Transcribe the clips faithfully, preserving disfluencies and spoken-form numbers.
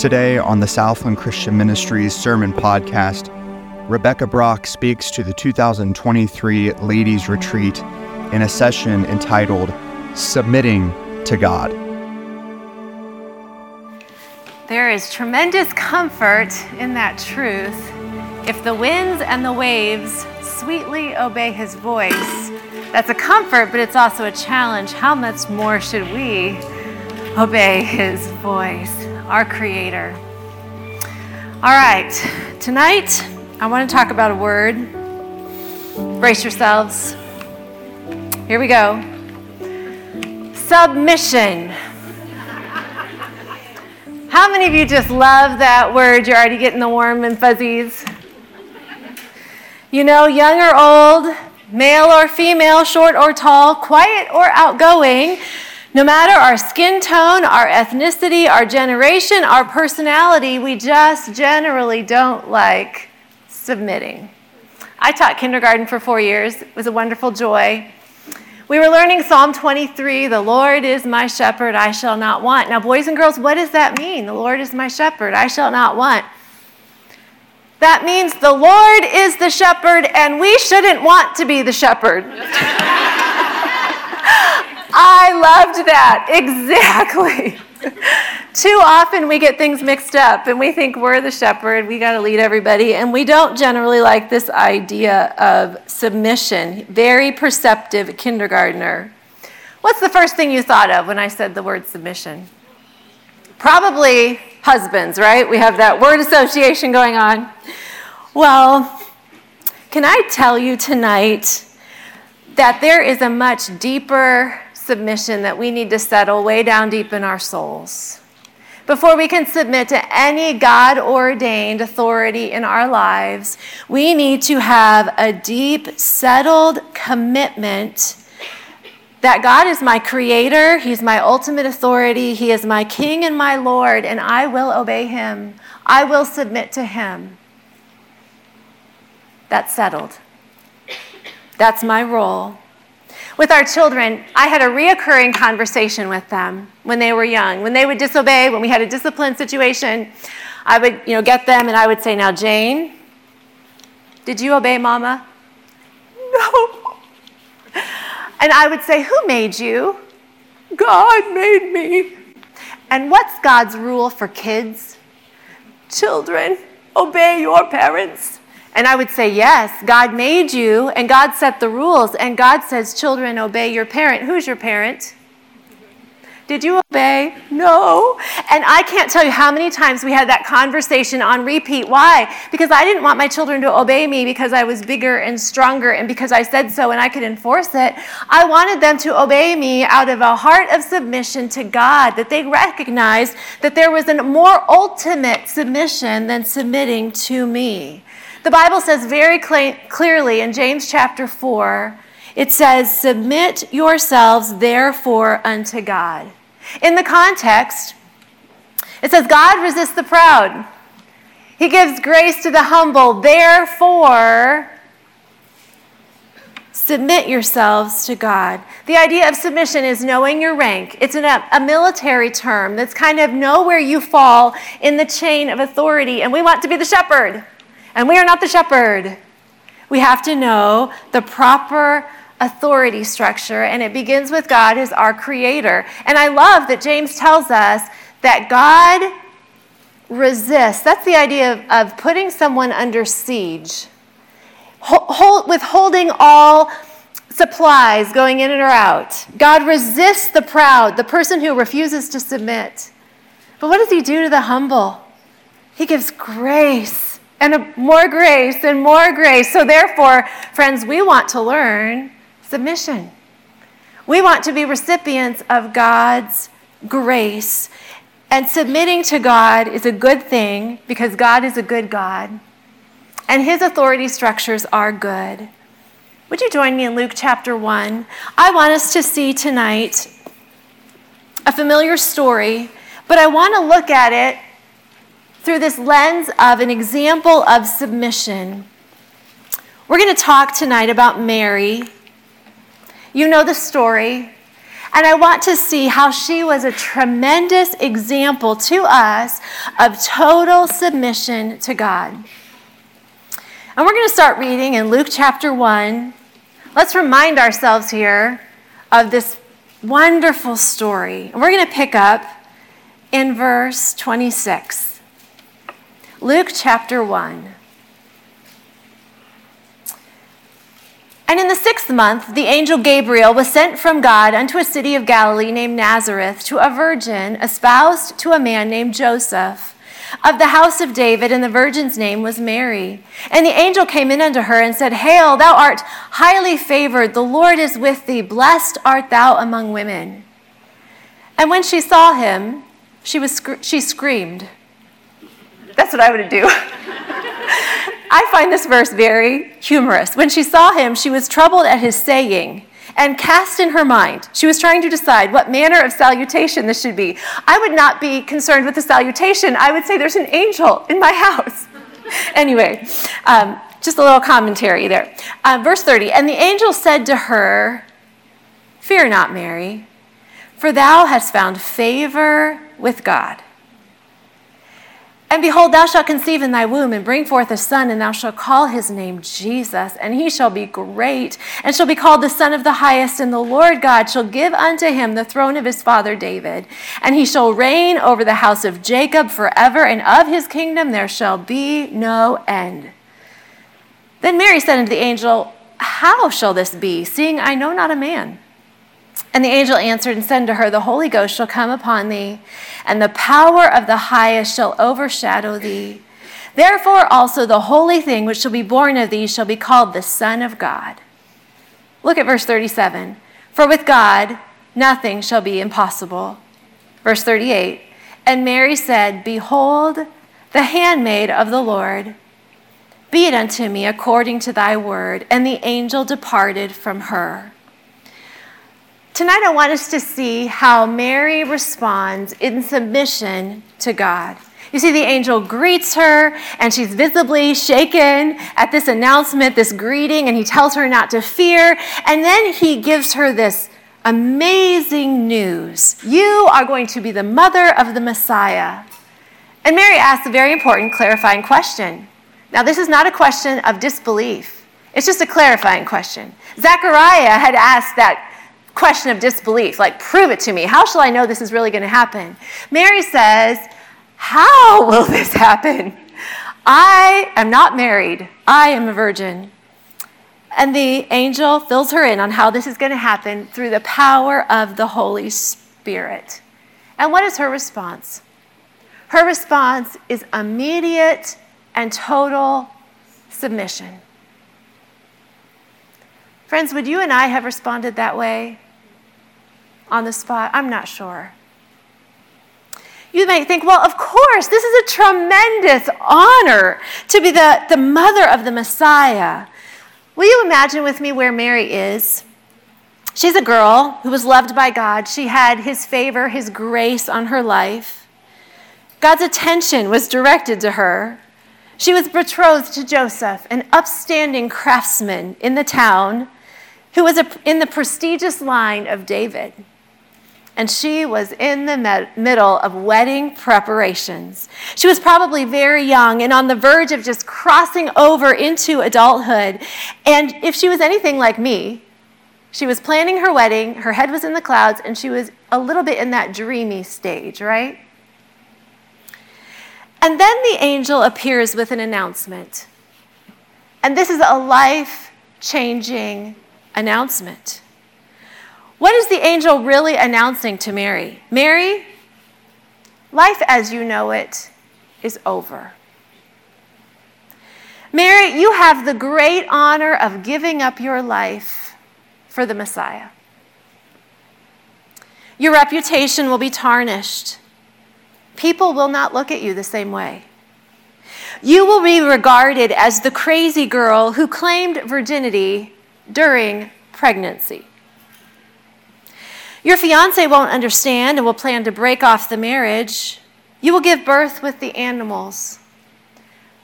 Today on the Southland Christian Ministries Sermon Podcast, Rebecca Brock speaks to the two thousand twenty-three Ladies Retreat in a session entitled, Submitting to God. There is tremendous comfort in that truth. If the winds and the waves sweetly obey his voice, that's a comfort, but it's also a challenge. How much more should we obey his voice, our Creator? All right, tonight I want to talk about a word. Brace yourselves. Here we go. Submission. How many of you just love that word? You're already getting the warm and fuzzies. You know, young or old, male or female, short or tall, quiet or outgoing, no matter our skin tone, our ethnicity, our generation, our personality, we just generally don't like submitting. I taught kindergarten for four years. It was a wonderful joy. We were learning Psalm twenty-three, the Lord is my shepherd, I shall not want. Now, boys and girls, what does that mean? The Lord is my shepherd, I shall not want. That means the Lord is the shepherd, and we shouldn't want to be the shepherd. I loved that. Exactly. Too often we get things mixed up, and we think we're the shepherd, we got to lead everybody, and we don't generally like this idea of submission. Very perceptive kindergartner. What's the first thing you thought of when I said the word submission? Probably husbands, right? We have that word association going on. Well, can I tell you tonight that there is a much deeper submission that we need to settle way down deep in our souls before we can submit to any God-ordained authority in our lives. We need to have a deep, settled commitment that God is my Creator, He's my ultimate authority, He is my King and my Lord, and I will obey Him. I will submit to Him. That's settled. That's my role. With our children, I had a reoccurring conversation with them when they were young. When they would disobey, when we had a discipline situation, I would, you know, get them and I would say, now, Jane, did you obey Mama? No. And I would say, who made you? God made me. And what's God's rule for kids? Children, obey your parents. And I would say, yes, God made you, and God set the rules, and God says, children, obey your parent. Who's your parent? Did you obey? No. And I can't tell you how many times we had that conversation on repeat. Why? Because I didn't want my children to obey me because I was bigger and stronger and because I said so and I could enforce it. I wanted them to obey me out of a heart of submission to God, that they recognized that there was a more ultimate submission than submitting to me. The Bible says very cl- clearly in James chapter four, it says, submit yourselves therefore unto God. In the context, it says, God resists the proud. He gives grace to the humble. Therefore, submit yourselves to God. The idea of submission is knowing your rank. It's an, a military term that's kind of know where you fall in the chain of authority. And we want to be the shepherd. And we are not the shepherd. We have to know the proper authority structure, and it begins with God as our Creator. And I love that James tells us that God resists. That's the idea of, of putting someone under siege, hold, hold, withholding all supplies going in and or out. God resists the proud, the person who refuses to submit. But what does he do to the humble? He gives grace. And a, more grace and more grace. So therefore, friends, we want to learn submission. We want to be recipients of God's grace. And submitting to God is a good thing because God is a good God. And his authority structures are good. Would you join me in Luke chapter one? I want us to see tonight a familiar story, but I want to look at it through this lens of an example of submission. We're going to talk tonight about Mary. You know the story. And I want to see how she was a tremendous example to us of total submission to God. And we're going to start reading in Luke chapter one. Let's remind ourselves here of this wonderful story. And we're going to pick up in verse twenty-six. Luke chapter one. And in the sixth month, the angel Gabriel was sent from God unto a city of Galilee named Nazareth to a virgin espoused to a man named Joseph of the house of David, and the virgin's name was Mary. And the angel came in unto her and said, Hail, thou art highly favored, the Lord is with thee, blessed art thou among women. And when she saw him, she was sc- she screamed. That's what I would do. I find this verse very humorous. When she saw him, she was troubled at his saying and cast in her mind. She was trying to decide what manner of salutation this should be. I would not be concerned with the salutation. I would say there's an angel in my house. Anyway, um, just a little commentary there. Uh, verse thirty, and the angel said to her, Fear not, Mary, for thou hast found favor with God. And behold, thou shalt conceive in thy womb and bring forth a son, and thou shalt call his name Jesus, and he shall be great, and shall be called the Son of the Highest, and the Lord God shall give unto him the throne of his father David, and he shall reign over the house of Jacob forever, and of his kingdom there shall be no end. Then Mary said unto the angel, How shall this be, seeing I know not a man? And the angel answered and said to her, The Holy Ghost shall come upon thee, and the power of the highest shall overshadow thee. Therefore also the holy thing which shall be born of thee shall be called the Son of God. Look at verse thirty-seven. For with God nothing shall be impossible. Verse thirty-eight. And Mary said, Behold, the handmaid of the Lord, be it unto me according to thy word. And the angel departed from her. Tonight, I want us to see how Mary responds in submission to God. You see, the angel greets her, and she's visibly shaken at this announcement, this greeting, and he tells her not to fear. And then he gives her this amazing news. You are going to be the mother of the Messiah. And Mary asks a very important clarifying question. Now, this is not a question of disbelief. It's just a clarifying question. Zechariah had asked that question of disbelief, like, prove it to me. How shall I know this is really going to happen? Mary says, How will this happen? I am not married. I am a virgin. And the angel fills her in on how this is going to happen through the power of the Holy Spirit. And what is her response? Her response is immediate and total submission. Friends, would you and I have responded that way on the spot? I'm not sure. You might think, well, of course, this is a tremendous honor to be the, the mother of the Messiah. Will you imagine with me where Mary is? She's a girl who was loved by God. She had his favor, his grace on her life. God's attention was directed to her. She was betrothed to Joseph, an upstanding craftsman in the town, who was in the prestigious line of David. And she was in the med- middle of wedding preparations. She was probably very young and on the verge of just crossing over into adulthood. And if she was anything like me, she was planning her wedding, her head was in the clouds, and she was a little bit in that dreamy stage, right? And then the angel appears with an announcement. And this is a life-changing announcement. What is the angel really announcing to Mary? Mary, life as you know it is over. Mary, you have the great honor of giving up your life for the Messiah. Your reputation will be tarnished. People will not look at you the same way. You will be regarded as the crazy girl who claimed virginity during pregnancy. Your fiancé won't understand and will plan to break off the marriage. You will give birth with the animals.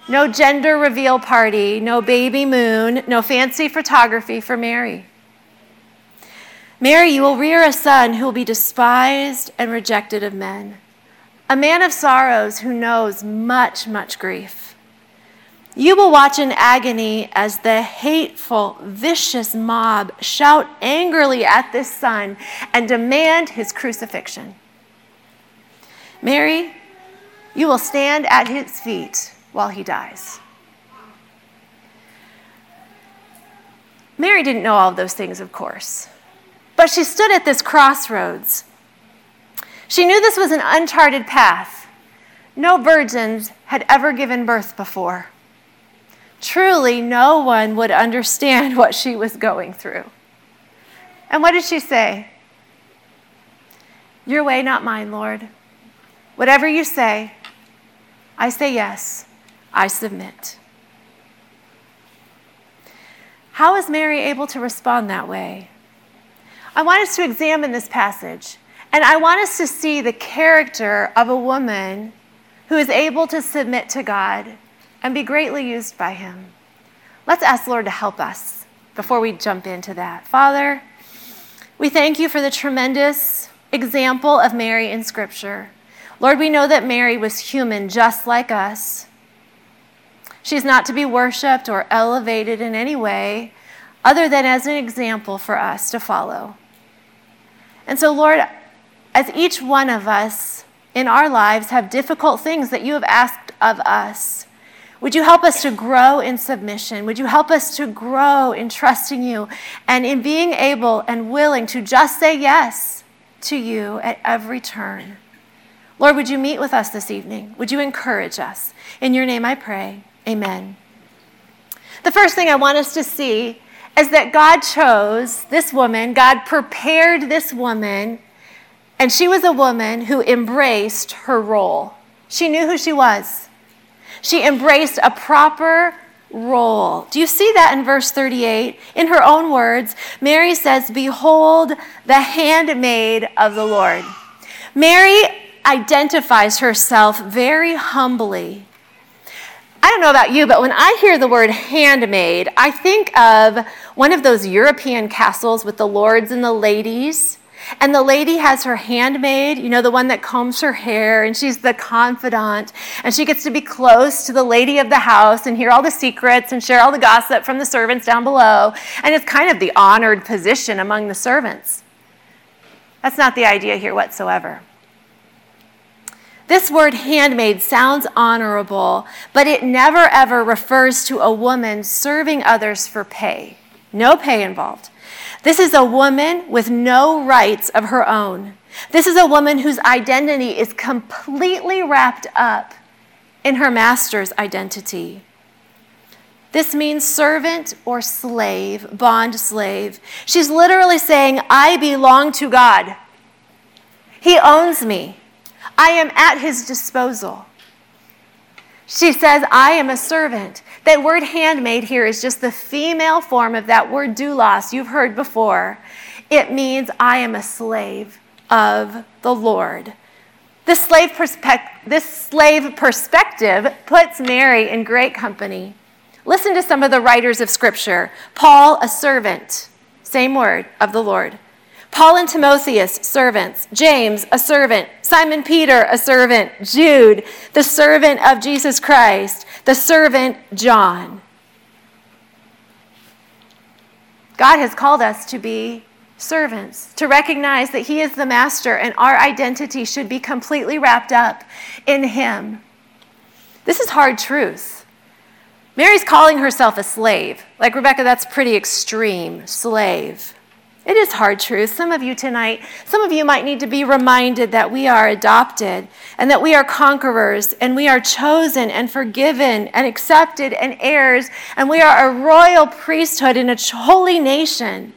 No gender reveal party, no baby moon, no fancy photography for Mary. Mary, you will rear a son who will be despised and rejected of men, a man of sorrows who knows much, much grief. You will watch in agony as the hateful, vicious mob shout angrily at this son and demand his crucifixion. Mary, you will stand at his feet while he dies. Mary didn't know all of those things, of course, but she stood at this crossroads. She knew this was an uncharted path. No virgins had ever given birth before. Truly, no one would understand what she was going through. And what did she say? Your way, not mine, Lord. Whatever you say, I say yes, I submit. How is Mary able to respond that way? I want us to examine this passage, and I want us to see the character of a woman who is able to submit to God and be greatly used by him. Let's ask the Lord to help us before we jump into that. Father, we thank you for the tremendous example of Mary in Scripture. Lord, we know that Mary was human just like us. She's not to be worshiped or elevated in any way other than as an example for us to follow. And so, Lord, as each one of us in our lives have difficult things that you have asked of us, would you help us to grow in submission? Would you help us to grow in trusting you and in being able and willing to just say yes to you at every turn? Lord, would you meet with us this evening? Would you encourage us? In your name I pray, amen. The first thing I want us to see is that God chose this woman, God prepared this woman, and she was a woman who embraced her role. She knew who she was. She embraced a proper role. Do you see that in verse thirty-eight? In her own words, Mary says, "Behold, the handmaid of the Lord." Mary identifies herself very humbly. I don't know about you, but when I hear the word handmaid, I think of one of those European castles with the lords and the ladies, and the lady has her handmaid, you know, the one that combs her hair, and she's the confidant, and she gets to be close to the lady of the house and hear all the secrets and share all the gossip from the servants down below, and it's kind of the honored position among the servants. That's not the idea here whatsoever. This word handmaid sounds honorable, but it never ever refers to a woman serving others for pay. No pay involved. This is a woman with no rights of her own. This is a woman whose identity is completely wrapped up in her master's identity. This means servant or slave, bond slave. She's literally saying, I belong to God. He owns me. I am at his disposal. She says, I am a servant. That word handmaid here is just the female form of that word doulos you've heard before. It means I am a slave of the Lord. This slave, perspect- this slave perspective puts Mary in great company. Listen to some of the writers of Scripture. Paul, a servant, same word, of the Lord. Paul and Timotheus, servants. James, a servant. Simon Peter, a servant. Jude, the servant of Jesus Christ. The servant, John. God has called us to be servants, to recognize that he is the master and our identity should be completely wrapped up in him. This is hard truth. Mary's calling herself a slave. Like Rebecca, that's pretty extreme, slave. It is hard truth. Some of you tonight, some of you might need to be reminded that we are adopted and that we are conquerors and we are chosen and forgiven and accepted and heirs, and we are a royal priesthood and a holy nation.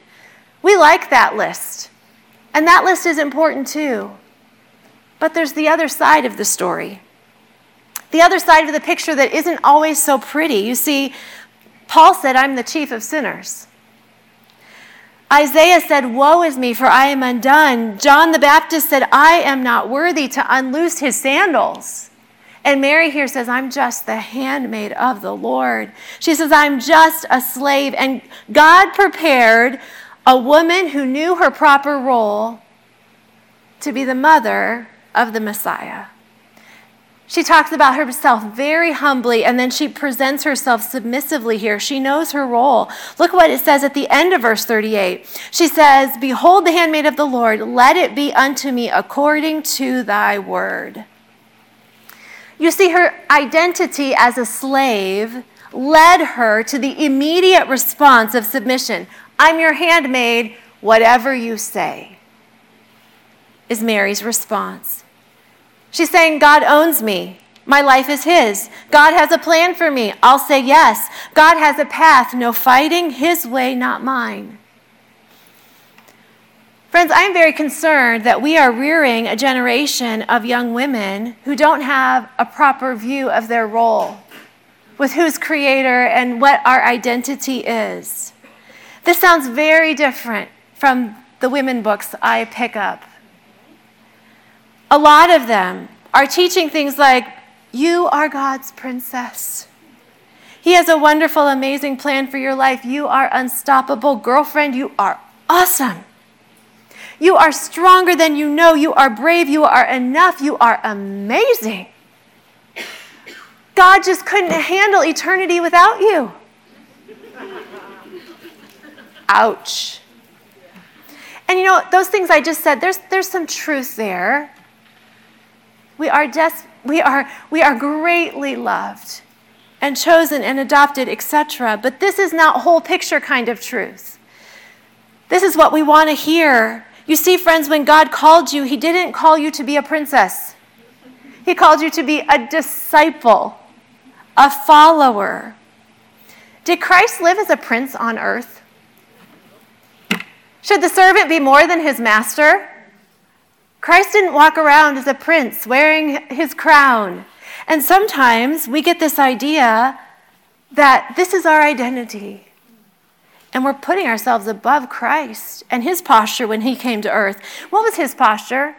We like that list, and that list is important too. But there's the other side of the story, the other side of the picture that isn't always so pretty. You see, Paul said, I'm the chief of sinners. Isaiah said, woe is me, for I am undone. John the Baptist said, I am not worthy to unloose his sandals. And Mary here says, I'm just the handmaid of the Lord. She says, I'm just a slave. And God prepared a woman who knew her proper role to be the mother of the Messiah. She talks about herself very humbly, and then she presents herself submissively here. She knows her role. Look what it says at the end of verse thirty-eight. She says, "Behold the handmaid of the Lord, let it be unto me according to thy word." You see, her identity as a slave led her to the immediate response of submission. "I'm your handmaid, whatever you say," is Mary's response. She's saying, God owns me. My life is his. God has a plan for me. I'll say yes. God has a path, no fighting, his way, not mine. Friends, I'm very concerned that we are rearing a generation of young women who don't have a proper view of their role, with who's creator and what our identity is. This sounds very different from the women books I pick up. A lot of them are teaching things like, you are God's princess. He has a wonderful, amazing plan for your life. You are unstoppable. Girlfriend, you are awesome. You are stronger than you know. You are brave. You are enough. You are amazing. God just couldn't handle eternity without you. Ouch. And you know, those things I just said, there's, there's some truth there. We are, des- we are, we are greatly loved and chosen and adopted, et cetera. But this is not whole picture kind of truth. This is what we want to hear. You see, friends, when God called you, he didn't call you to be a princess. He called you to be a disciple, a follower. Did Christ live as a prince on earth? Should the servant be more than his master? Christ didn't walk around as a prince wearing his crown. And sometimes we get this idea that this is our identity, and we're putting ourselves above Christ and his posture when he came to earth. What was his posture?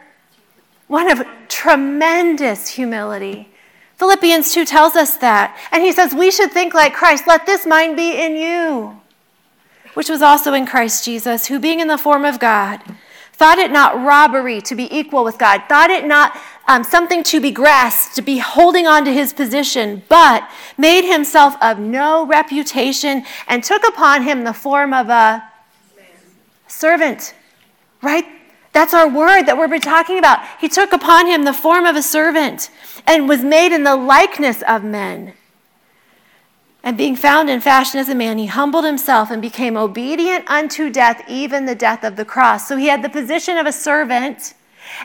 One of tremendous humility. Philippians two tells us that. And he says, we should think like Christ. Let this mind be in you, which was also in Christ Jesus, who being in the form of God, thought it not robbery to be equal with God, thought it not um, something to be grasped, to be holding on to his position, but made himself of no reputation and took upon him the form of a servant, right? That's our word that we've been talking about. He took upon him the form of a servant and was made in the likeness of men. And being found in fashion as a man, he humbled himself and became obedient unto death, even the death of the cross. So he had the position of a servant,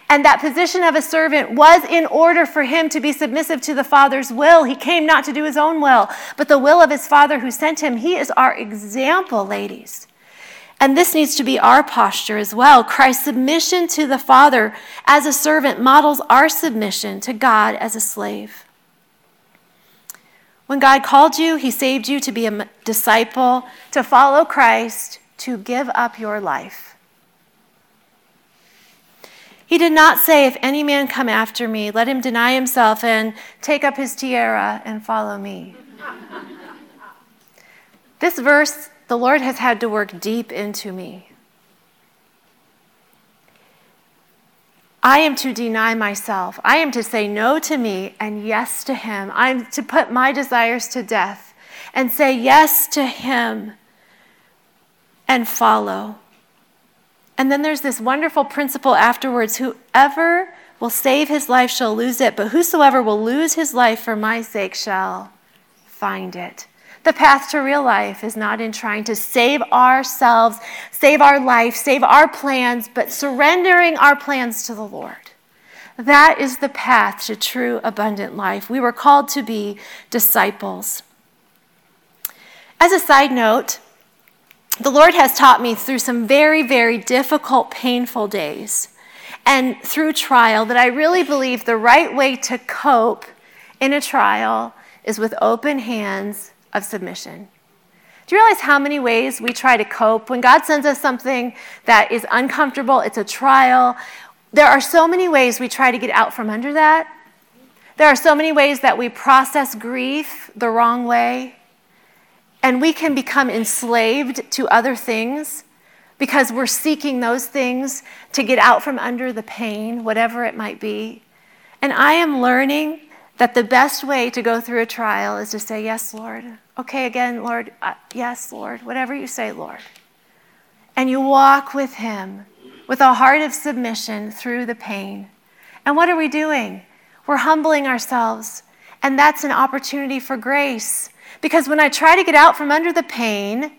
and that position of a servant was in order for him to be submissive to the Father's will. He came not to do his own will, but the will of his Father who sent him. He is our example, ladies. And this needs to be our posture as well. Christ's submission to the Father as a servant models our submission to God as a slave. When God called you, he saved you to be a disciple, to follow Christ, to give up your life. He did not say, if any man come after me, let him deny himself and take up his tiara and follow me. This verse, the Lord has had to work deep into me. I am to deny myself. I am to say no to me and yes to him. I am to put my desires to death and say yes to him and follow. And then there's this wonderful principle afterwards. Whoever will save his life shall lose it, but whosoever will lose his life for my sake shall find it. The path to real life is not in trying to save ourselves, save our life, save our plans, but surrendering our plans to the Lord. That is the path to true abundant life. We were called to be disciples. As a side note, the Lord has taught me through some very, very difficult, painful days and through trial that I really believe the right way to cope in a trial is with open hands of submission. Do you realize how many ways we try to cope? When God sends us something that is uncomfortable, it's a trial, there are so many ways we try to get out from under that. There are so many ways that we process grief the wrong way, and we can become enslaved to other things because we're seeking those things to get out from under the pain, whatever it might be. And I am learning that the best way to go through a trial is to say, yes, Lord. Okay, again, Lord. Uh, yes, Lord. Whatever you say, Lord. And you walk with him with a heart of submission through the pain. And what are we doing? We're humbling ourselves. And that's an opportunity for grace. Because when I try to get out from under the pain,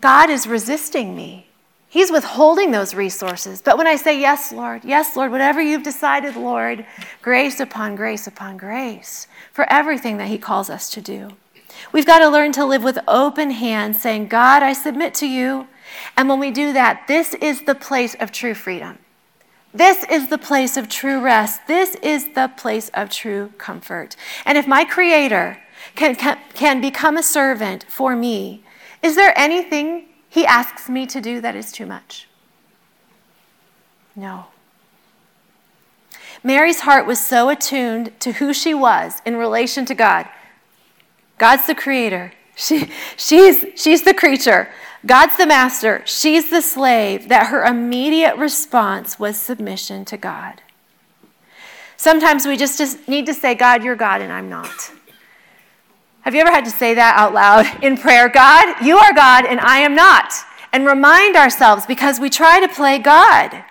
God is resisting me. He's withholding those resources. But when I say, yes, Lord, yes, Lord, whatever you've decided, Lord, grace upon grace upon grace for everything that he calls us to do. We've got to learn to live with open hands, saying, God, I submit to you. And when we do that, this is the place of true freedom. This is the place of true rest. This is the place of true comfort. And if my Creator can, can, can become a servant for me, is there anything he asks me to do that is too much? No. Mary's heart was so attuned to who she was in relation to God. God's the creator. She, she's, she's the creature. God's the master. She's the slave. That her immediate response was submission to God. Sometimes we just, just need to say, God, you're God and I'm not. Have you ever had to say that out loud in prayer? God, you are God and I am not. And remind ourselves, because we try to play God.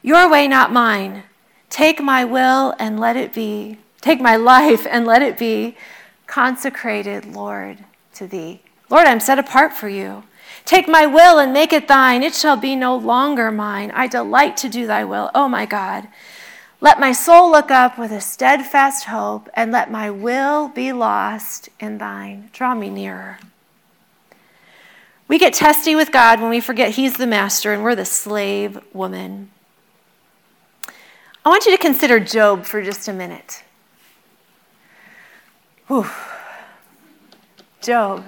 Your way, not mine. Take my will and let it be. Take my life and let it be consecrated, Lord, to thee. Lord, I'm set apart for you. Take my will and make it thine. It shall be no longer mine. I delight to do thy will. Oh my God. Let my soul look up with a steadfast hope, and let my will be lost in thine. Draw me nearer. We get testy with God when we forget he's the master and we're the slave woman. I want you to consider Job for just a minute. Whew. Job.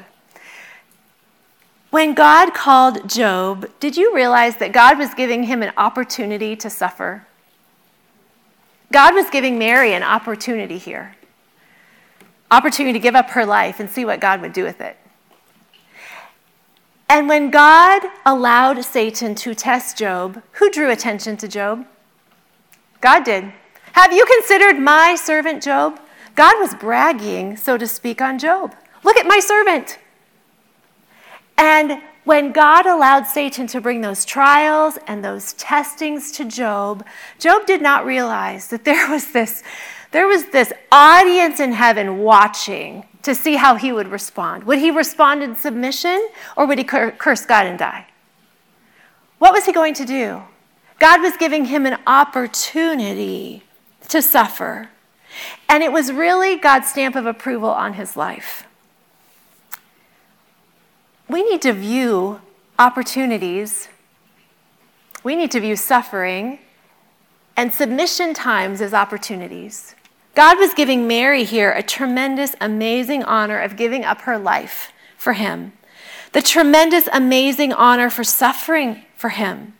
When God called Job, did you realize that God was giving him an opportunity to suffer? God was giving Mary an opportunity here. Opportunity to give up her life and see what God would do with it. And when God allowed Satan to test Job, who drew attention to Job? God did. Have you considered my servant Job? God was bragging, so to speak, on Job. Look at my servant. And when God allowed Satan to bring those trials and those testings to Job, Job did not realize that there was this, there was this audience in heaven watching to see how he would respond. Would he respond in submission, or would he curse God and die? What was he going to do? God was giving him an opportunity to suffer. And it was really God's stamp of approval on his life. We need to view opportunities, we need to view suffering and submission times as opportunities. God was giving Mary here a tremendous, amazing honor of giving up her life for him, the tremendous, amazing honor for suffering for him,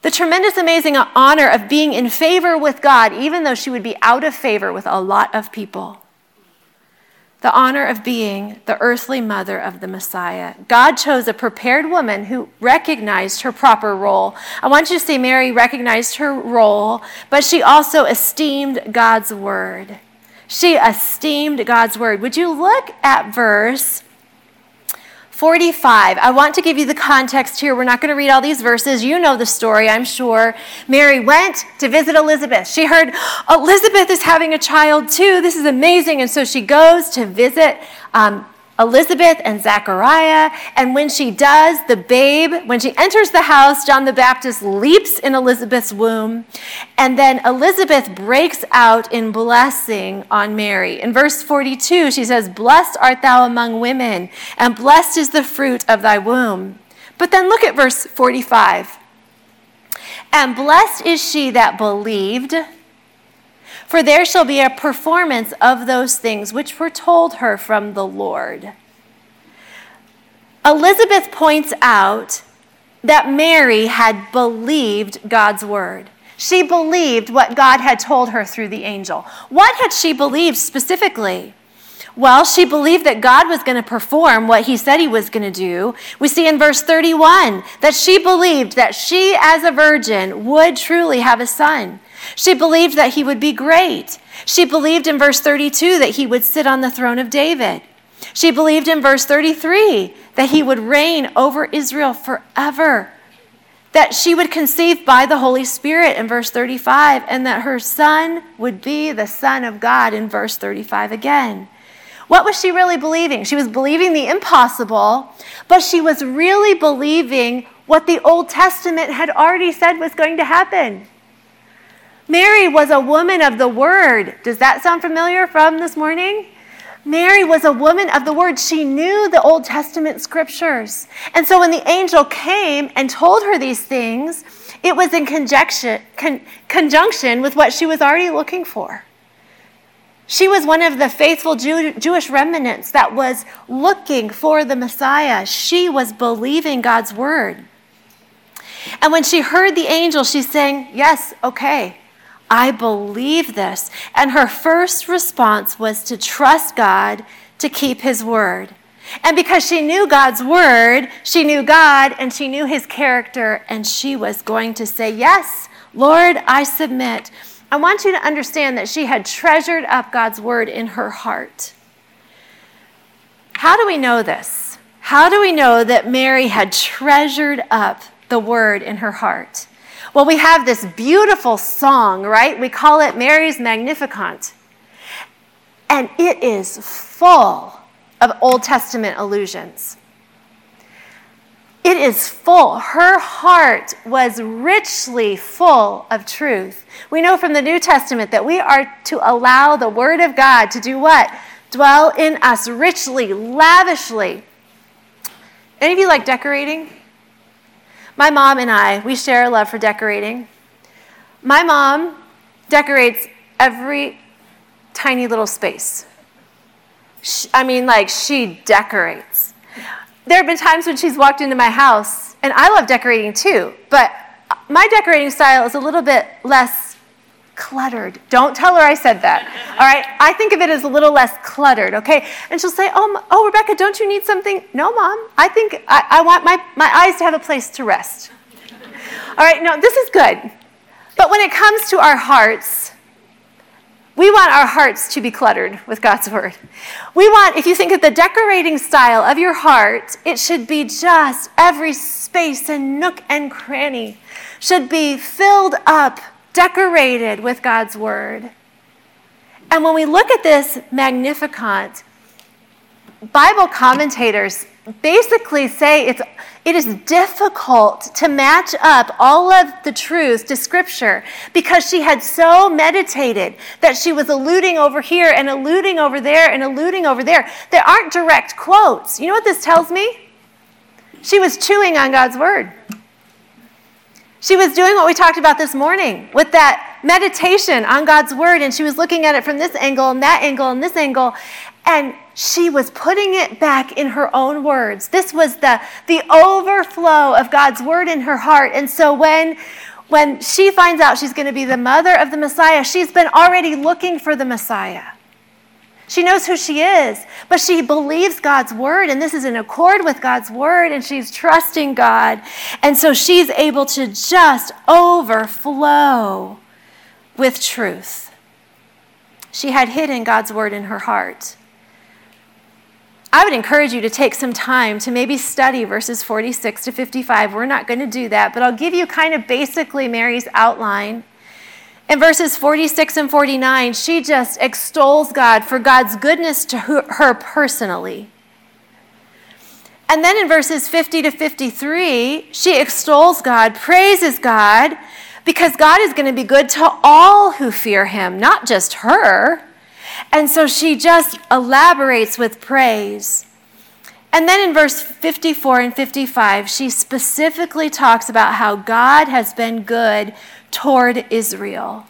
the tremendous, amazing honor of being in favor with God, even though she would be out of favor with a lot of people. The honor of being the earthly mother of the Messiah. God chose a prepared woman who recognized her proper role. I want you to see Mary recognized her role, but she also esteemed God's word. She esteemed God's word. Would you look at verse forty-five? I want to give you the context here. We're not going to read all these verses. You know the story, I'm sure. Mary went to visit Elizabeth. She heard, Elizabeth is having a child too. This is amazing. And so she goes to visit um, Elizabeth and Zechariah. And when she does, the babe, when she enters the house, John the Baptist leaps in Elizabeth's womb. And then Elizabeth breaks out in blessing on Mary. In verse forty-two, she says, blessed art thou among women, and blessed is the fruit of thy womb. But then look at verse forty-five. And blessed is she that believed, for there shall be a performance of those things which were told her from the Lord. Elizabeth points out that Mary had believed God's word. She believed what God had told her through the angel. What had she believed specifically? Well, she believed that God was going to perform what he said he was going to do. We see in verse thirty-one that she believed that she as a virgin would truly have a son. She believed that he would be great. She believed in verse thirty-two that he would sit on the throne of David. She believed in verse thirty-three that he would reign over Israel forever, that she would conceive by the Holy Spirit in verse thirty-five, and that her son would be the Son of God in verse thirty-five again. What was she really believing? She was believing the impossible, but she was really believing what the Old Testament had already said was going to happen. Mary was a woman of the word. Does that sound familiar from this morning? Mary was a woman of the word. She knew the Old Testament scriptures. And so when the angel came and told her these things, it was in conjunction, con- conjunction with what she was already looking for. She was one of the faithful Jew- Jewish remnants that was looking for the Messiah. She was believing God's word. And when she heard the angel, she's saying, yes, okay, I believe this. And her first response was to trust God to keep his word. And because she knew God's word, she knew God and she knew his character, and she was going to say, yes, Lord, I submit. I want you to understand that she had treasured up God's word in her heart. How do we know this? How do we know that Mary had treasured up the word in her heart? Well, we have this beautiful song, right? We call it Mary's Magnificat. And it is full of Old Testament allusions. It is full. Her heart was richly full of truth. We know from the New Testament that we are to allow the Word of God to do what? Dwell in us richly, lavishly. Any of you like decorating? My mom and I, we share a love for decorating. My mom decorates every tiny little space. She, I mean, like, she decorates. There have been times when she's walked into my house, and I love decorating too, but my decorating style is a little bit less cluttered. Don't tell her I said that, all right? I think of it as a little less cluttered, okay? And she'll say, oh, oh Rebecca, don't you need something? No, Mom, I think I, I want my, my eyes to have a place to rest. All right, no, this is good. But when it comes to our hearts, we want our hearts to be cluttered with God's word. We want, if you think of the decorating style of your heart, it should be just every space and nook and cranny should be filled up, decorated with God's word. And when we look at this Magnificat, Bible commentators basically say it's it is difficult to match up all of the truths to Scripture because she had so meditated that she was alluding over here and alluding over there and alluding over there. There aren't direct quotes. You know what this tells me? She was chewing on God's word. She was doing what we talked about this morning with that meditation on God's word, and she was looking at it from this angle and that angle and this angle, and she was putting it back in her own words. This was the, the overflow of God's word in her heart. And so when, when she finds out she's going to be the mother of the Messiah, she's been already looking for the Messiah. She knows who she is, but she believes God's word, and this is in accord with God's word, and she's trusting God. And so she's able to just overflow with truth. She had hidden God's word in her heart. I would encourage you to take some time to maybe study verses forty-six to fifty-five. We're not going to do that, but I'll give you kind of basically Mary's outline. In verses forty-six and forty-nine, she just extols God for God's goodness to her personally. And then in verses fifty to fifty-three, she extols God, praises God, because God is going to be good to all who fear him, not just her. And so she just elaborates with praise. And then in verse fifty-four and fifty-five, she specifically talks about how God has been good toward Israel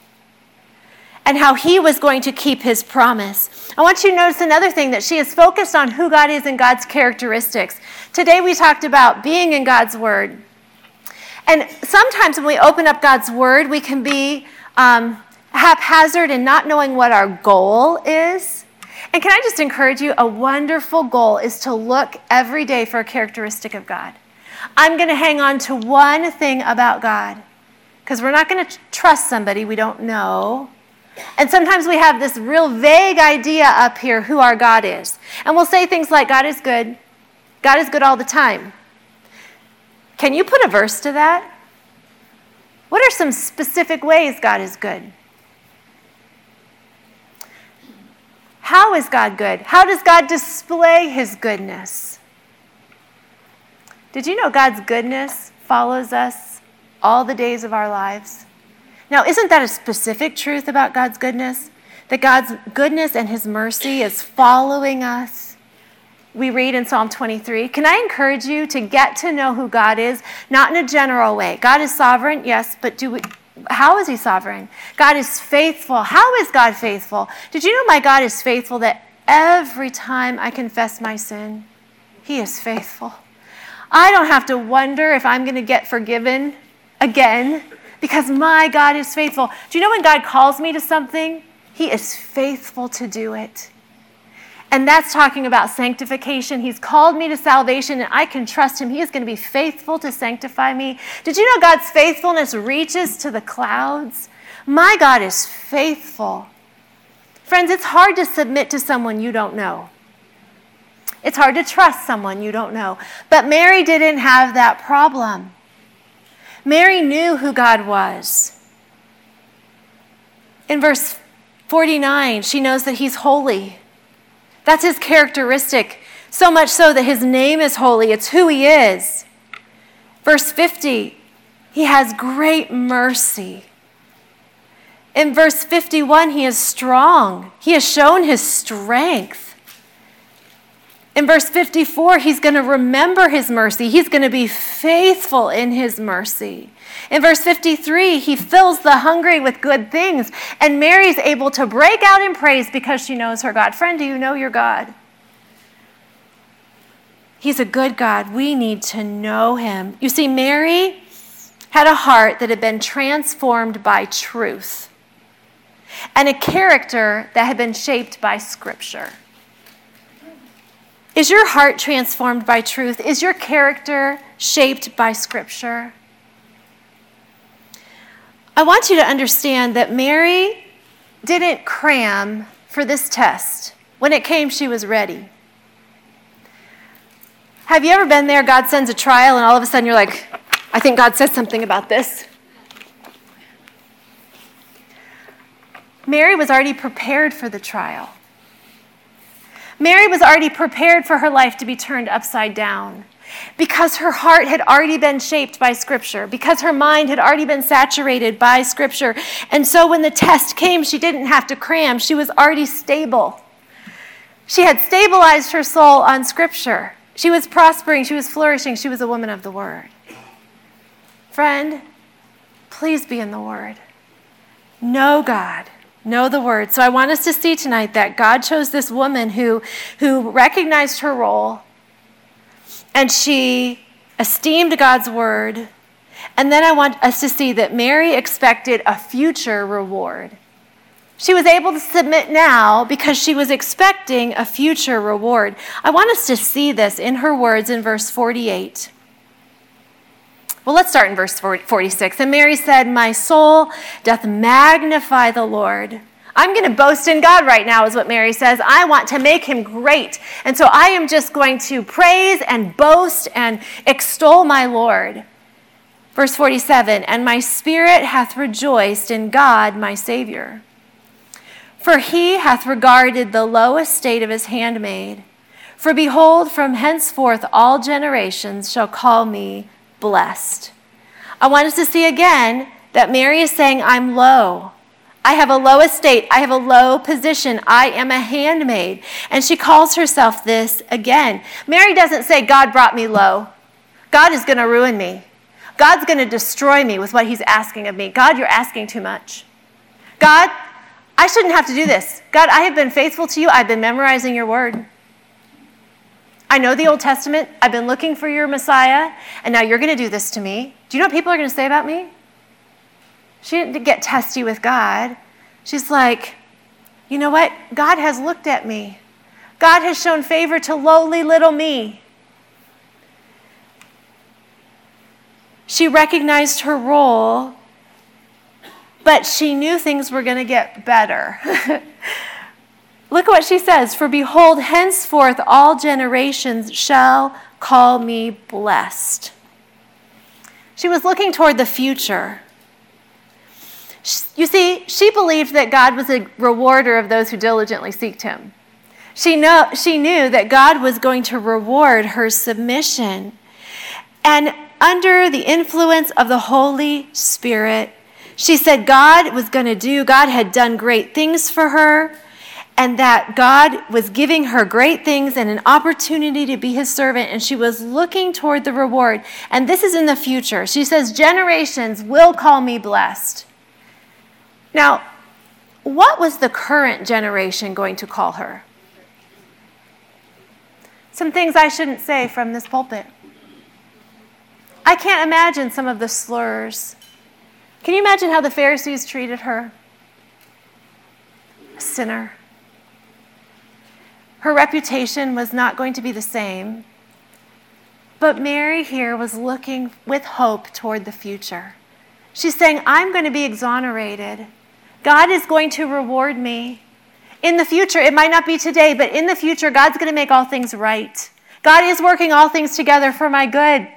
and how he was going to keep his promise. I want you to notice another thing, that she is focused on who God is and God's characteristics. Today we talked about being in God's word. And sometimes when we open up God's word, we can be um, haphazard and not knowing what our goal is. And can I just encourage you, a wonderful goal is to look every day for a characteristic of God. I'm going to hang on to one thing about God, because we're not going to trust somebody we don't know. And sometimes we have this real vague idea up here who our God is. And we'll say things like, God is good. God is good all the time. Can you put a verse to that? What are some specific ways God is good? How is God good? How does God display his goodness? Did you know God's goodness follows us all the days of our lives? Now, isn't that a specific truth about God's goodness? That God's goodness and his mercy is following us? We read in Psalm twenty-three. Can I encourage you to get to know who God is? Not in a general way. God is sovereign, yes, but do we, how is he sovereign? God is faithful. How is God faithful? Did you know my God is faithful, that every time I confess my sin, he is faithful? I don't have to wonder if I'm going to get forgiven again, because my God is faithful. Do you know when God calls me to something, he is faithful to do it? And that's talking about sanctification. He's called me to salvation, and I can trust him. He is going to be faithful to sanctify me. Did you know God's faithfulness reaches to the clouds? My God is faithful. Friends, it's hard to submit to someone you don't know. It's hard to trust someone you don't know. But Mary didn't have that problem. Mary knew who God was. In verse forty-nine, she knows that he's holy. That's his characteristic, so much so that his name is holy. It's who he is. Verse fifty, he has great mercy. In verse fifty-one, he is strong. He has shown his strength. In verse fifty-four, he's going to remember his mercy. He's going to be faithful in his mercy. In verse fifty-three, he fills the hungry with good things. And Mary's able to break out in praise because she knows her God. Friend, do you know your God? He's a good God. We need to know him. You see, Mary had a heart that had been transformed by truth and a character that had been shaped by Scripture. Is your heart transformed by truth? Is your character shaped by Scripture? I want you to understand that Mary didn't cram for this test. When it came, she was ready. Have you ever been there? God sends a trial, and all of a sudden you're like, I think God said something about this. Mary was already prepared for the trial. Mary was already prepared for her life to be turned upside down because her heart had already been shaped by Scripture, because her mind had already been saturated by Scripture. And so when the test came, she didn't have to cram. She was already stable. She had stabilized her soul on Scripture. She was prospering. She was flourishing. She was a woman of the Word. Friend, please be in the Word. Know God. Know the Word. So I want us to see tonight that God chose this woman who, who recognized her role, and she esteemed God's Word. And then I want us to see that Mary expected a future reward. She was able to submit now because she was expecting a future reward. I want us to see this in her words in verse forty-eight. Well, let's start in verse forty-six. And Mary said, my soul doth magnify the Lord. I'm going to boast in God right now is what Mary says. I want to make him great. And so I am just going to praise and boast and extol my Lord. Verse forty-seven, and my spirit hath rejoiced in God my Savior. For he hath regarded the low estate of his handmaid. For behold, from henceforth all generations shall call me blessed. I want us to see again that Mary is saying, I'm low. I have a low estate. I have a low position. I am a handmaid. And she calls herself this again. Mary doesn't say, God brought me low. God is going to ruin me. God's going to destroy me with what he's asking of me. God, you're asking too much. God, I shouldn't have to do this. God, I have been faithful to you. I've been memorizing your word. I know the Old Testament. I've been looking for your Messiah, and now you're going to do this to me. Do you know what people are going to say about me? She didn't get testy with God. She's like, you know what? God has looked at me. God has shown favor to lowly little me. She recognized her role, but she knew things were going to get better. Look at what she says. For behold, henceforth all generations shall call me blessed. She was looking toward the future. You see, she believed that God was a rewarder of those who diligently seeked him. She know, she knew that God was going to reward her submission. And under the influence of the Holy Spirit, she said God was going to do, God had done great things for her, and that God was giving her great things and an opportunity to be his servant, and she was looking toward the reward. And this is in the future. She says, generations will call me blessed. Now, what was the current generation going to call her? Some things I shouldn't say from this pulpit. I can't imagine some of the slurs. Can you imagine how the Pharisees treated her? A sinner. Her reputation was not going to be the same. But Mary here was looking with hope toward the future. She's saying, I'm going to be exonerated. God is going to reward me. In the future, it might not be today, but in the future, God's going to make all things right. God is working all things together for my good.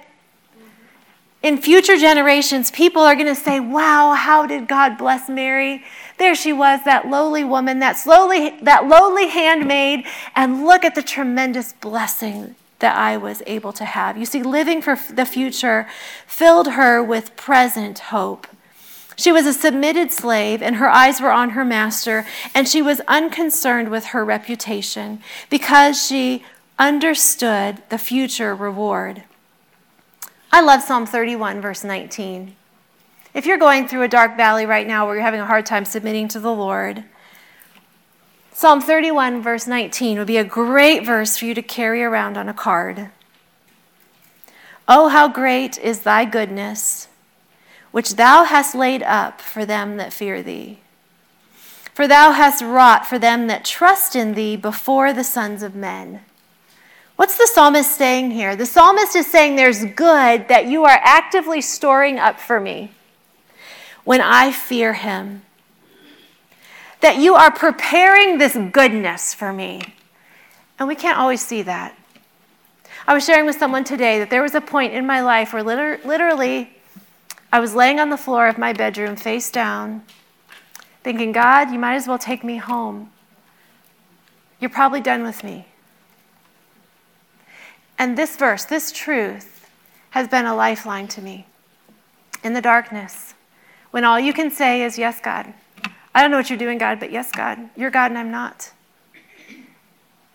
In future generations, people are going to say, wow, how did God bless Mary? There she was, that lowly woman, that, slowly, that lowly handmaid, and look at the tremendous blessing that I was able to have. You see, living for the future filled her with present hope. She was a submitted slave, and her eyes were on her master, and she was unconcerned with her reputation because she understood the future reward. I love Psalm thirty-one, verse nineteen. If you're going through a dark valley right now where you're having a hard time submitting to the Lord, Psalm thirty-one, verse nineteen would be a great verse for you to carry around on a card. Oh, how great is thy goodness, which thou hast laid up for them that fear thee. For thou hast wrought for them that trust in thee before the sons of men. What's the psalmist saying here? The psalmist is saying there's good that you are actively storing up for me when I fear him. That you are preparing this goodness for me. And we can't always see that. I was sharing with someone today that there was a point in my life where liter- literally... I was laying on the floor of my bedroom, face down, thinking, God, you might as well take me home. You're probably done with me. And this verse, this truth, has been a lifeline to me in the darkness, when all you can say is, yes, God. I don't know what you're doing, God, but yes, God. You're God and I'm not.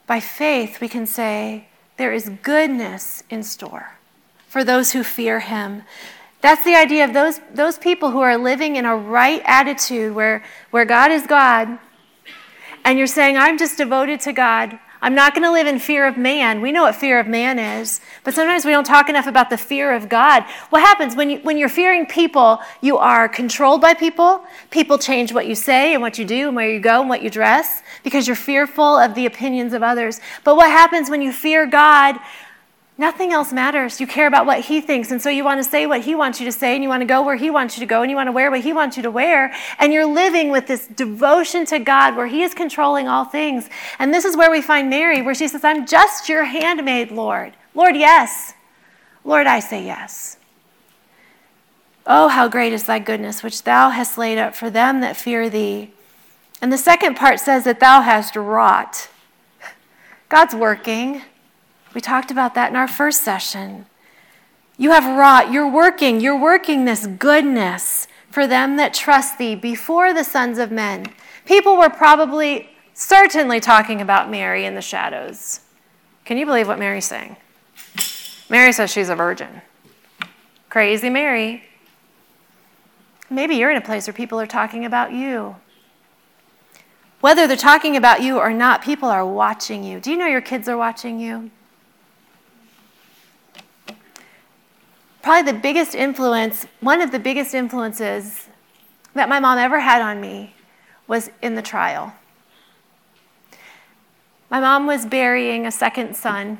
By faith, we can say, there is goodness in store for those who fear him. That's the idea of those those people who are living in a right attitude where, where God is God, and you're saying, I'm just devoted to God. I'm not going to live in fear of man. We know what fear of man is, but sometimes we don't talk enough about the fear of God. What happens when, you, when you're fearing people, you are controlled by people. People change what you say and what you do and where you go and what you dress because you're fearful of the opinions of others. But what happens when you fear God? Nothing else matters. You care about what he thinks, and so you want to say what he wants you to say, and you want to go where he wants you to go, and you want to wear what he wants you to wear, and you're living with this devotion to God where he is controlling all things. And this is where we find Mary, where she says, I'm just your handmaid, Lord. Lord, yes. Lord, I say yes. Oh, how great is thy goodness, which thou hast laid up for them that fear thee. And the second part says that thou hast wrought. God's working. We talked about that in our first session. You have wrought, you're working, you're working this goodness for them that trust thee before the sons of men. People were probably, certainly talking about Mary in the shadows. Can you believe what Mary's saying? Mary says she's a virgin. Crazy Mary. Maybe you're in a place where people are talking about you. Whether they're talking about you or not, people are watching you. Do you know your kids are watching you? Probably the biggest influence, one of the biggest influences that my mom ever had on me was in the trial. My mom was burying a second son,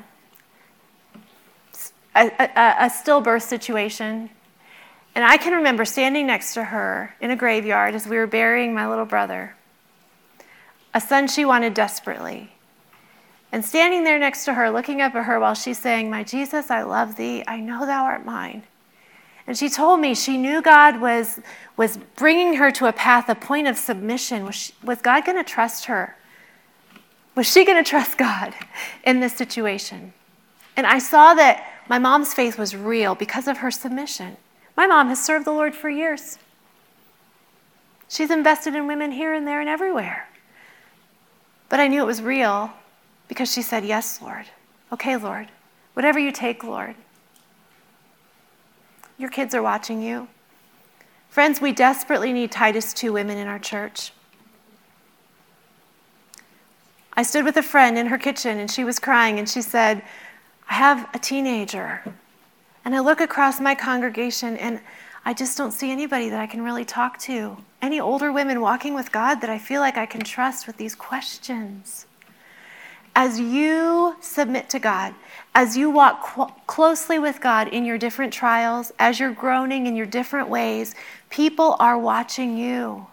a, a, a stillbirth situation. And I can remember standing next to her in a graveyard as we were burying my little brother, a son she wanted desperately. And standing there next to her, looking up at her while she's saying, "My Jesus, I love thee. I know thou art mine." And she told me she knew God was, was bringing her to a path, a point of submission. Was, she, was God going to trust her? Was she going to trust God in this situation? And I saw that my mom's faith was real because of her submission. My mom has served the Lord for years. She's invested in women here and there and everywhere. But I knew it was real because she said, "Yes, Lord. Okay, Lord. Whatever you take, Lord." Your kids are watching you. Friends, we desperately need Titus two women in our church. I stood with a friend in her kitchen, and she was crying, and she said, "I have a teenager, and I look across my congregation, and I just don't see anybody that I can really talk to, any older women walking with God that I feel like I can trust with these questions." As you submit to God, as you walk qu- closely with God in your different trials, as you're groaning in your different ways, people are watching you.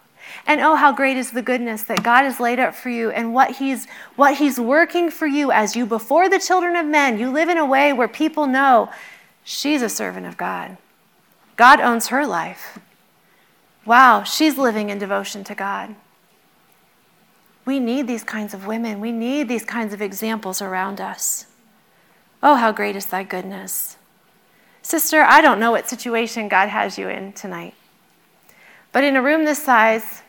And oh, how great is the goodness that God has laid up for you, and what he's, what he's working for you as you, before the children of men, you live in a way where people know she's a servant of God. God owns her life. Wow, she's living in devotion to God. We need these kinds of women. We need these kinds of examples around us. Oh, how great is thy goodness. Sister, I don't know what situation God has you in tonight, but in a room this size,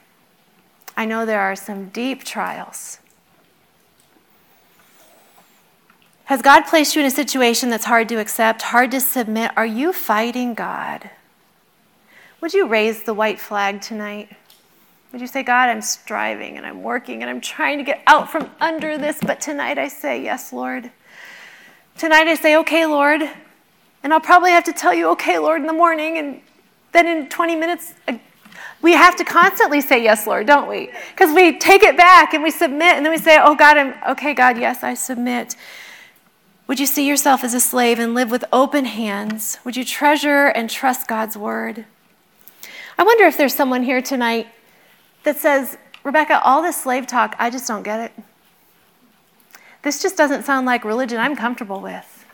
I know there are some deep trials. Has God placed you in a situation that's hard to accept, hard to submit? Are you fighting God? Would you raise the white flag tonight? Would you say, "God, I'm striving and I'm working and I'm trying to get out from under this, but tonight I say, yes, Lord. Tonight I say, okay, Lord," and I'll probably have to tell you, okay, Lord, in the morning, and then in twenty minutes, we have to constantly say, yes, Lord, don't we? Because we take it back and we submit, and then we say, oh, God, I'm okay, God, yes, I submit. Would you see yourself as a slave and live with open hands? Would you treasure and trust God's word? I wonder if there's someone here tonight that says, "Rebecca, all this slave talk, I just don't get it. This just doesn't sound like religion I'm comfortable with.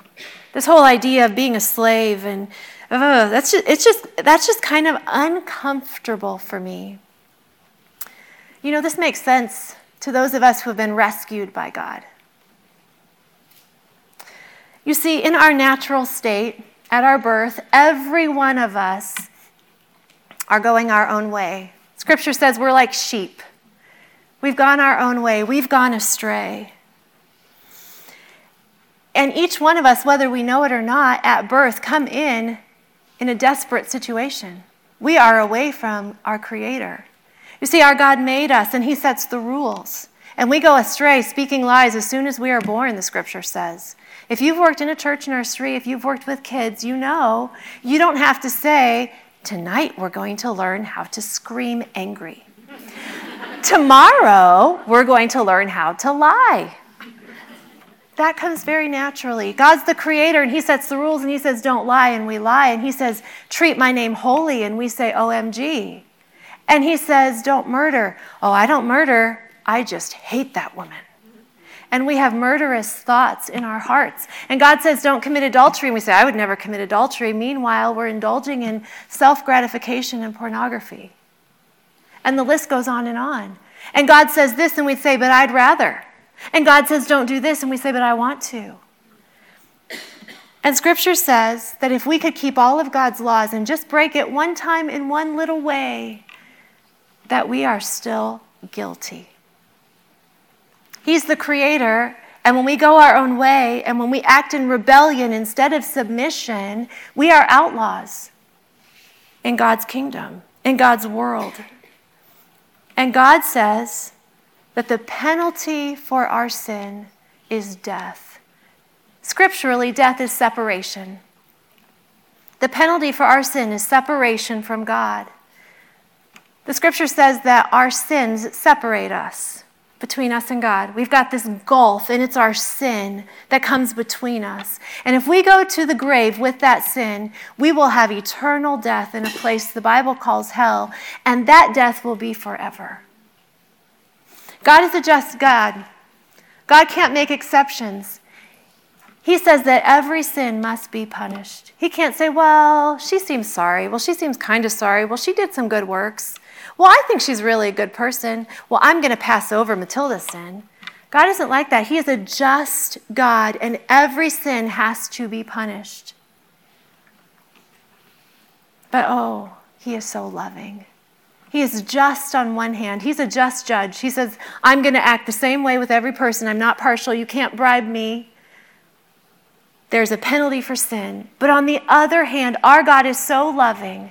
This whole idea of being a slave, and oh, that's just, it's just, that's just kind of uncomfortable for me." You know, this makes sense to those of us who have been rescued by God. You see, in our natural state, at our birth, every one of us are going our own way. Scripture says we're like sheep. We've gone our own way. We've gone astray. And each one of us, whether we know it or not, at birth come in in a desperate situation. We are away from our Creator. You see, our God made us, and He sets the rules. And we go astray, speaking lies as soon as we are born, the Scripture says. If you've worked in a church nursery, if you've worked with kids, you know you don't have to say, "Tonight, we're going to learn how to scream angry. Tomorrow, we're going to learn how to lie." That comes very naturally. God's the Creator, and He sets the rules, and He says, "Don't lie," and we lie. And He says, "Treat my name holy," and we say, O M G. And He says, "Don't murder." "Oh, I don't murder. I just hate that woman." And we have murderous thoughts in our hearts. And God says, "Don't commit adultery." And we say, "I would never commit adultery." Meanwhile, we're indulging in self-gratification and pornography. And the list goes on and on. And God says this, and we say, "But I'd rather." And God says, "Don't do this." And we say, "But I want to." And Scripture says that if we could keep all of God's laws and just break it one time in one little way, that we are still guilty. He's the Creator, and when we go our own way, and when we act in rebellion instead of submission, we are outlaws in God's kingdom, in God's world. And God says that the penalty for our sin is death. Scripturally, death is separation. The penalty for our sin is separation from God. The Scripture says that our sins separate us. between us and God. We've got this gulf, and it's our sin that comes between us. And if we go to the grave with that sin, we will have eternal death in a place the Bible calls hell, and that death will be forever. God is a just God. God can't make exceptions. He says that every sin must be punished. He can't say, well, she seems sorry. Well, she seems kind of sorry. Well, she did some good works. Well, I think she's really a good person. Well, I'm going to pass over Matilda's sin. God isn't like that. He is a just God, and every sin has to be punished. But oh, he is so loving. He is just on one hand. He's a just judge. He says, I'm going to act the same way with every person. I'm not partial. You can't bribe me. There's a penalty for sin. But on the other hand, our God is so loving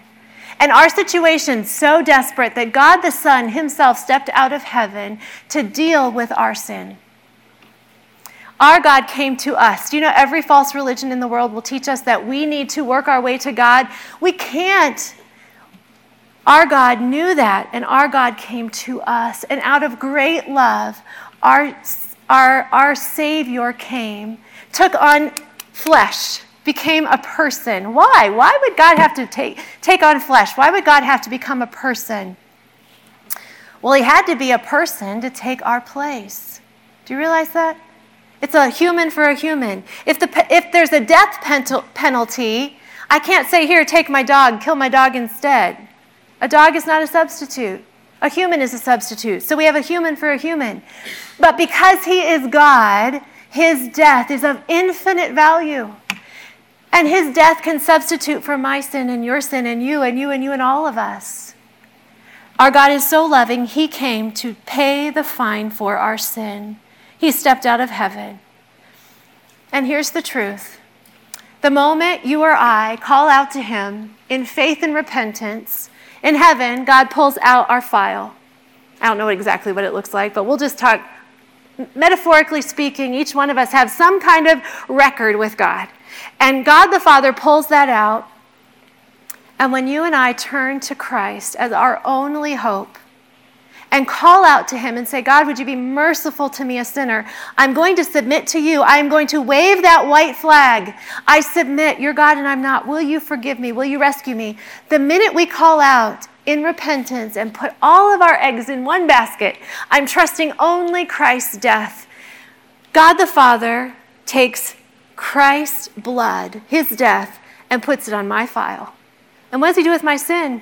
and our situation so desperate that God the Son himself stepped out of heaven to deal with our sin. Our God came to us. Do you know every false religion in the world will teach us that we need to work our way to God? We can't. Our God knew that, and our God came to us. And out of great love, our, our, our Savior came, took on flesh, became a person. Why? Why would God have to take, take on flesh? Why would God have to become a person? Well, he had to be a person to take our place. Do you realize that? It's a human for a human. If the if there's a death penalty, I can't say, here, take my dog, kill my dog instead. A dog is not a substitute. A human is a substitute. So we have a human for a human. But because he is God, his death is of infinite value. And his death can substitute for my sin and your sin and you and you and you and all of us. Our God is so loving, he came to pay the fine for our sin. He stepped out of heaven. And here's the truth. The moment you or I call out to him in faith and repentance, in heaven, God pulls out our file. I don't know exactly what it looks like, but we'll just talk. Metaphorically speaking, each one of us have some kind of record with God. And God the Father pulls that out. And when you and I turn to Christ as our only hope and call out to him and say, God, would you be merciful to me, a sinner? I'm going to submit to you. I am going to wave that white flag. I submit. You're God and I'm not. Will you forgive me? Will you rescue me? The minute we call out in repentance and put all of our eggs in one basket, I'm trusting only Christ's death. God the Father takes Christ's blood, his death, and puts it on my file. And what does he do with my sin?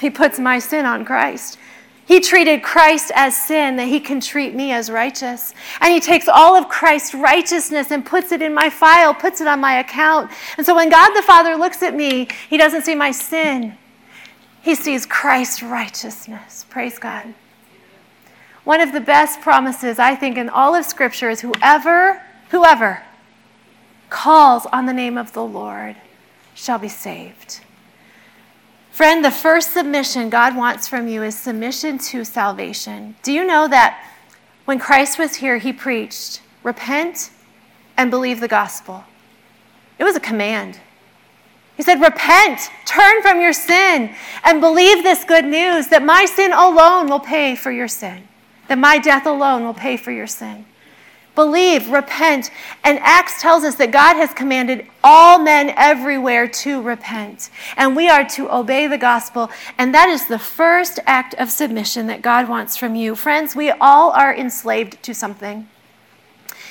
He puts my sin on Christ. He treated Christ as sin that he can treat me as righteous. And he takes all of Christ's righteousness and puts it in my file, puts it on my account. And so when God the Father looks at me, he doesn't see my sin. He sees Christ's righteousness. Praise God. One of the best promises, I think, in all of Scripture is whoever, whoever calls on the name of the Lord shall be saved. Friend, the first submission God wants from you is submission to salvation. Do you know that when Christ was here, he preached, repent and believe the gospel? It was a command. He said, repent, turn from your sin, and believe this good news that my sin alone will pay for your sin, that my death alone will pay for your sin. Believe, repent. And Acts tells us that God has commanded all men everywhere to repent, and we are to obey the gospel, and that is the first act of submission that God wants from you. Friends, we all are enslaved to something.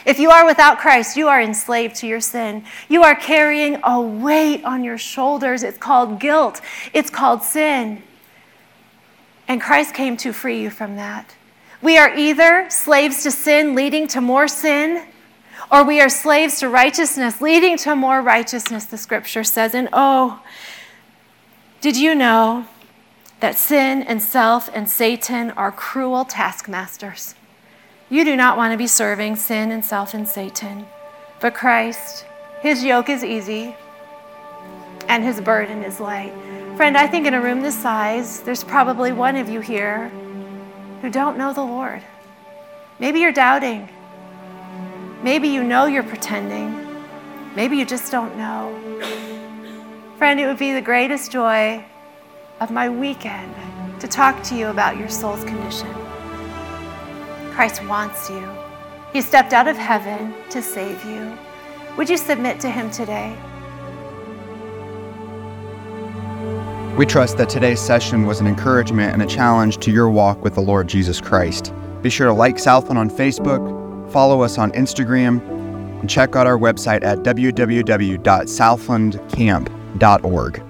If you are without Christ, you are enslaved to your sin. You are carrying a weight on your shoulders. It's called guilt. It's called sin. And Christ came to free you from that. We are either slaves to sin leading to more sin, or we are slaves to righteousness leading to more righteousness, the Scripture says. And oh, did you know that sin and self and Satan are cruel taskmasters? You do not want to be serving sin and self and Satan. But Christ, his yoke is easy and his burden is light. Friend, I think in a room this size, there's probably one of you here who don't know the Lord. Maybe you're doubting. Maybe you know you're pretending. Maybe you just don't know. Friend, it would be the greatest joy of my weekend to talk to you about your soul's condition. Christ wants you. He stepped out of heaven to save you. Would you submit to him today? We trust that today's session was an encouragement and a challenge to your walk with the Lord Jesus Christ. Be sure to like Southland on Facebook, follow us on Instagram, and check out our website at w w w dot southland camp dot org.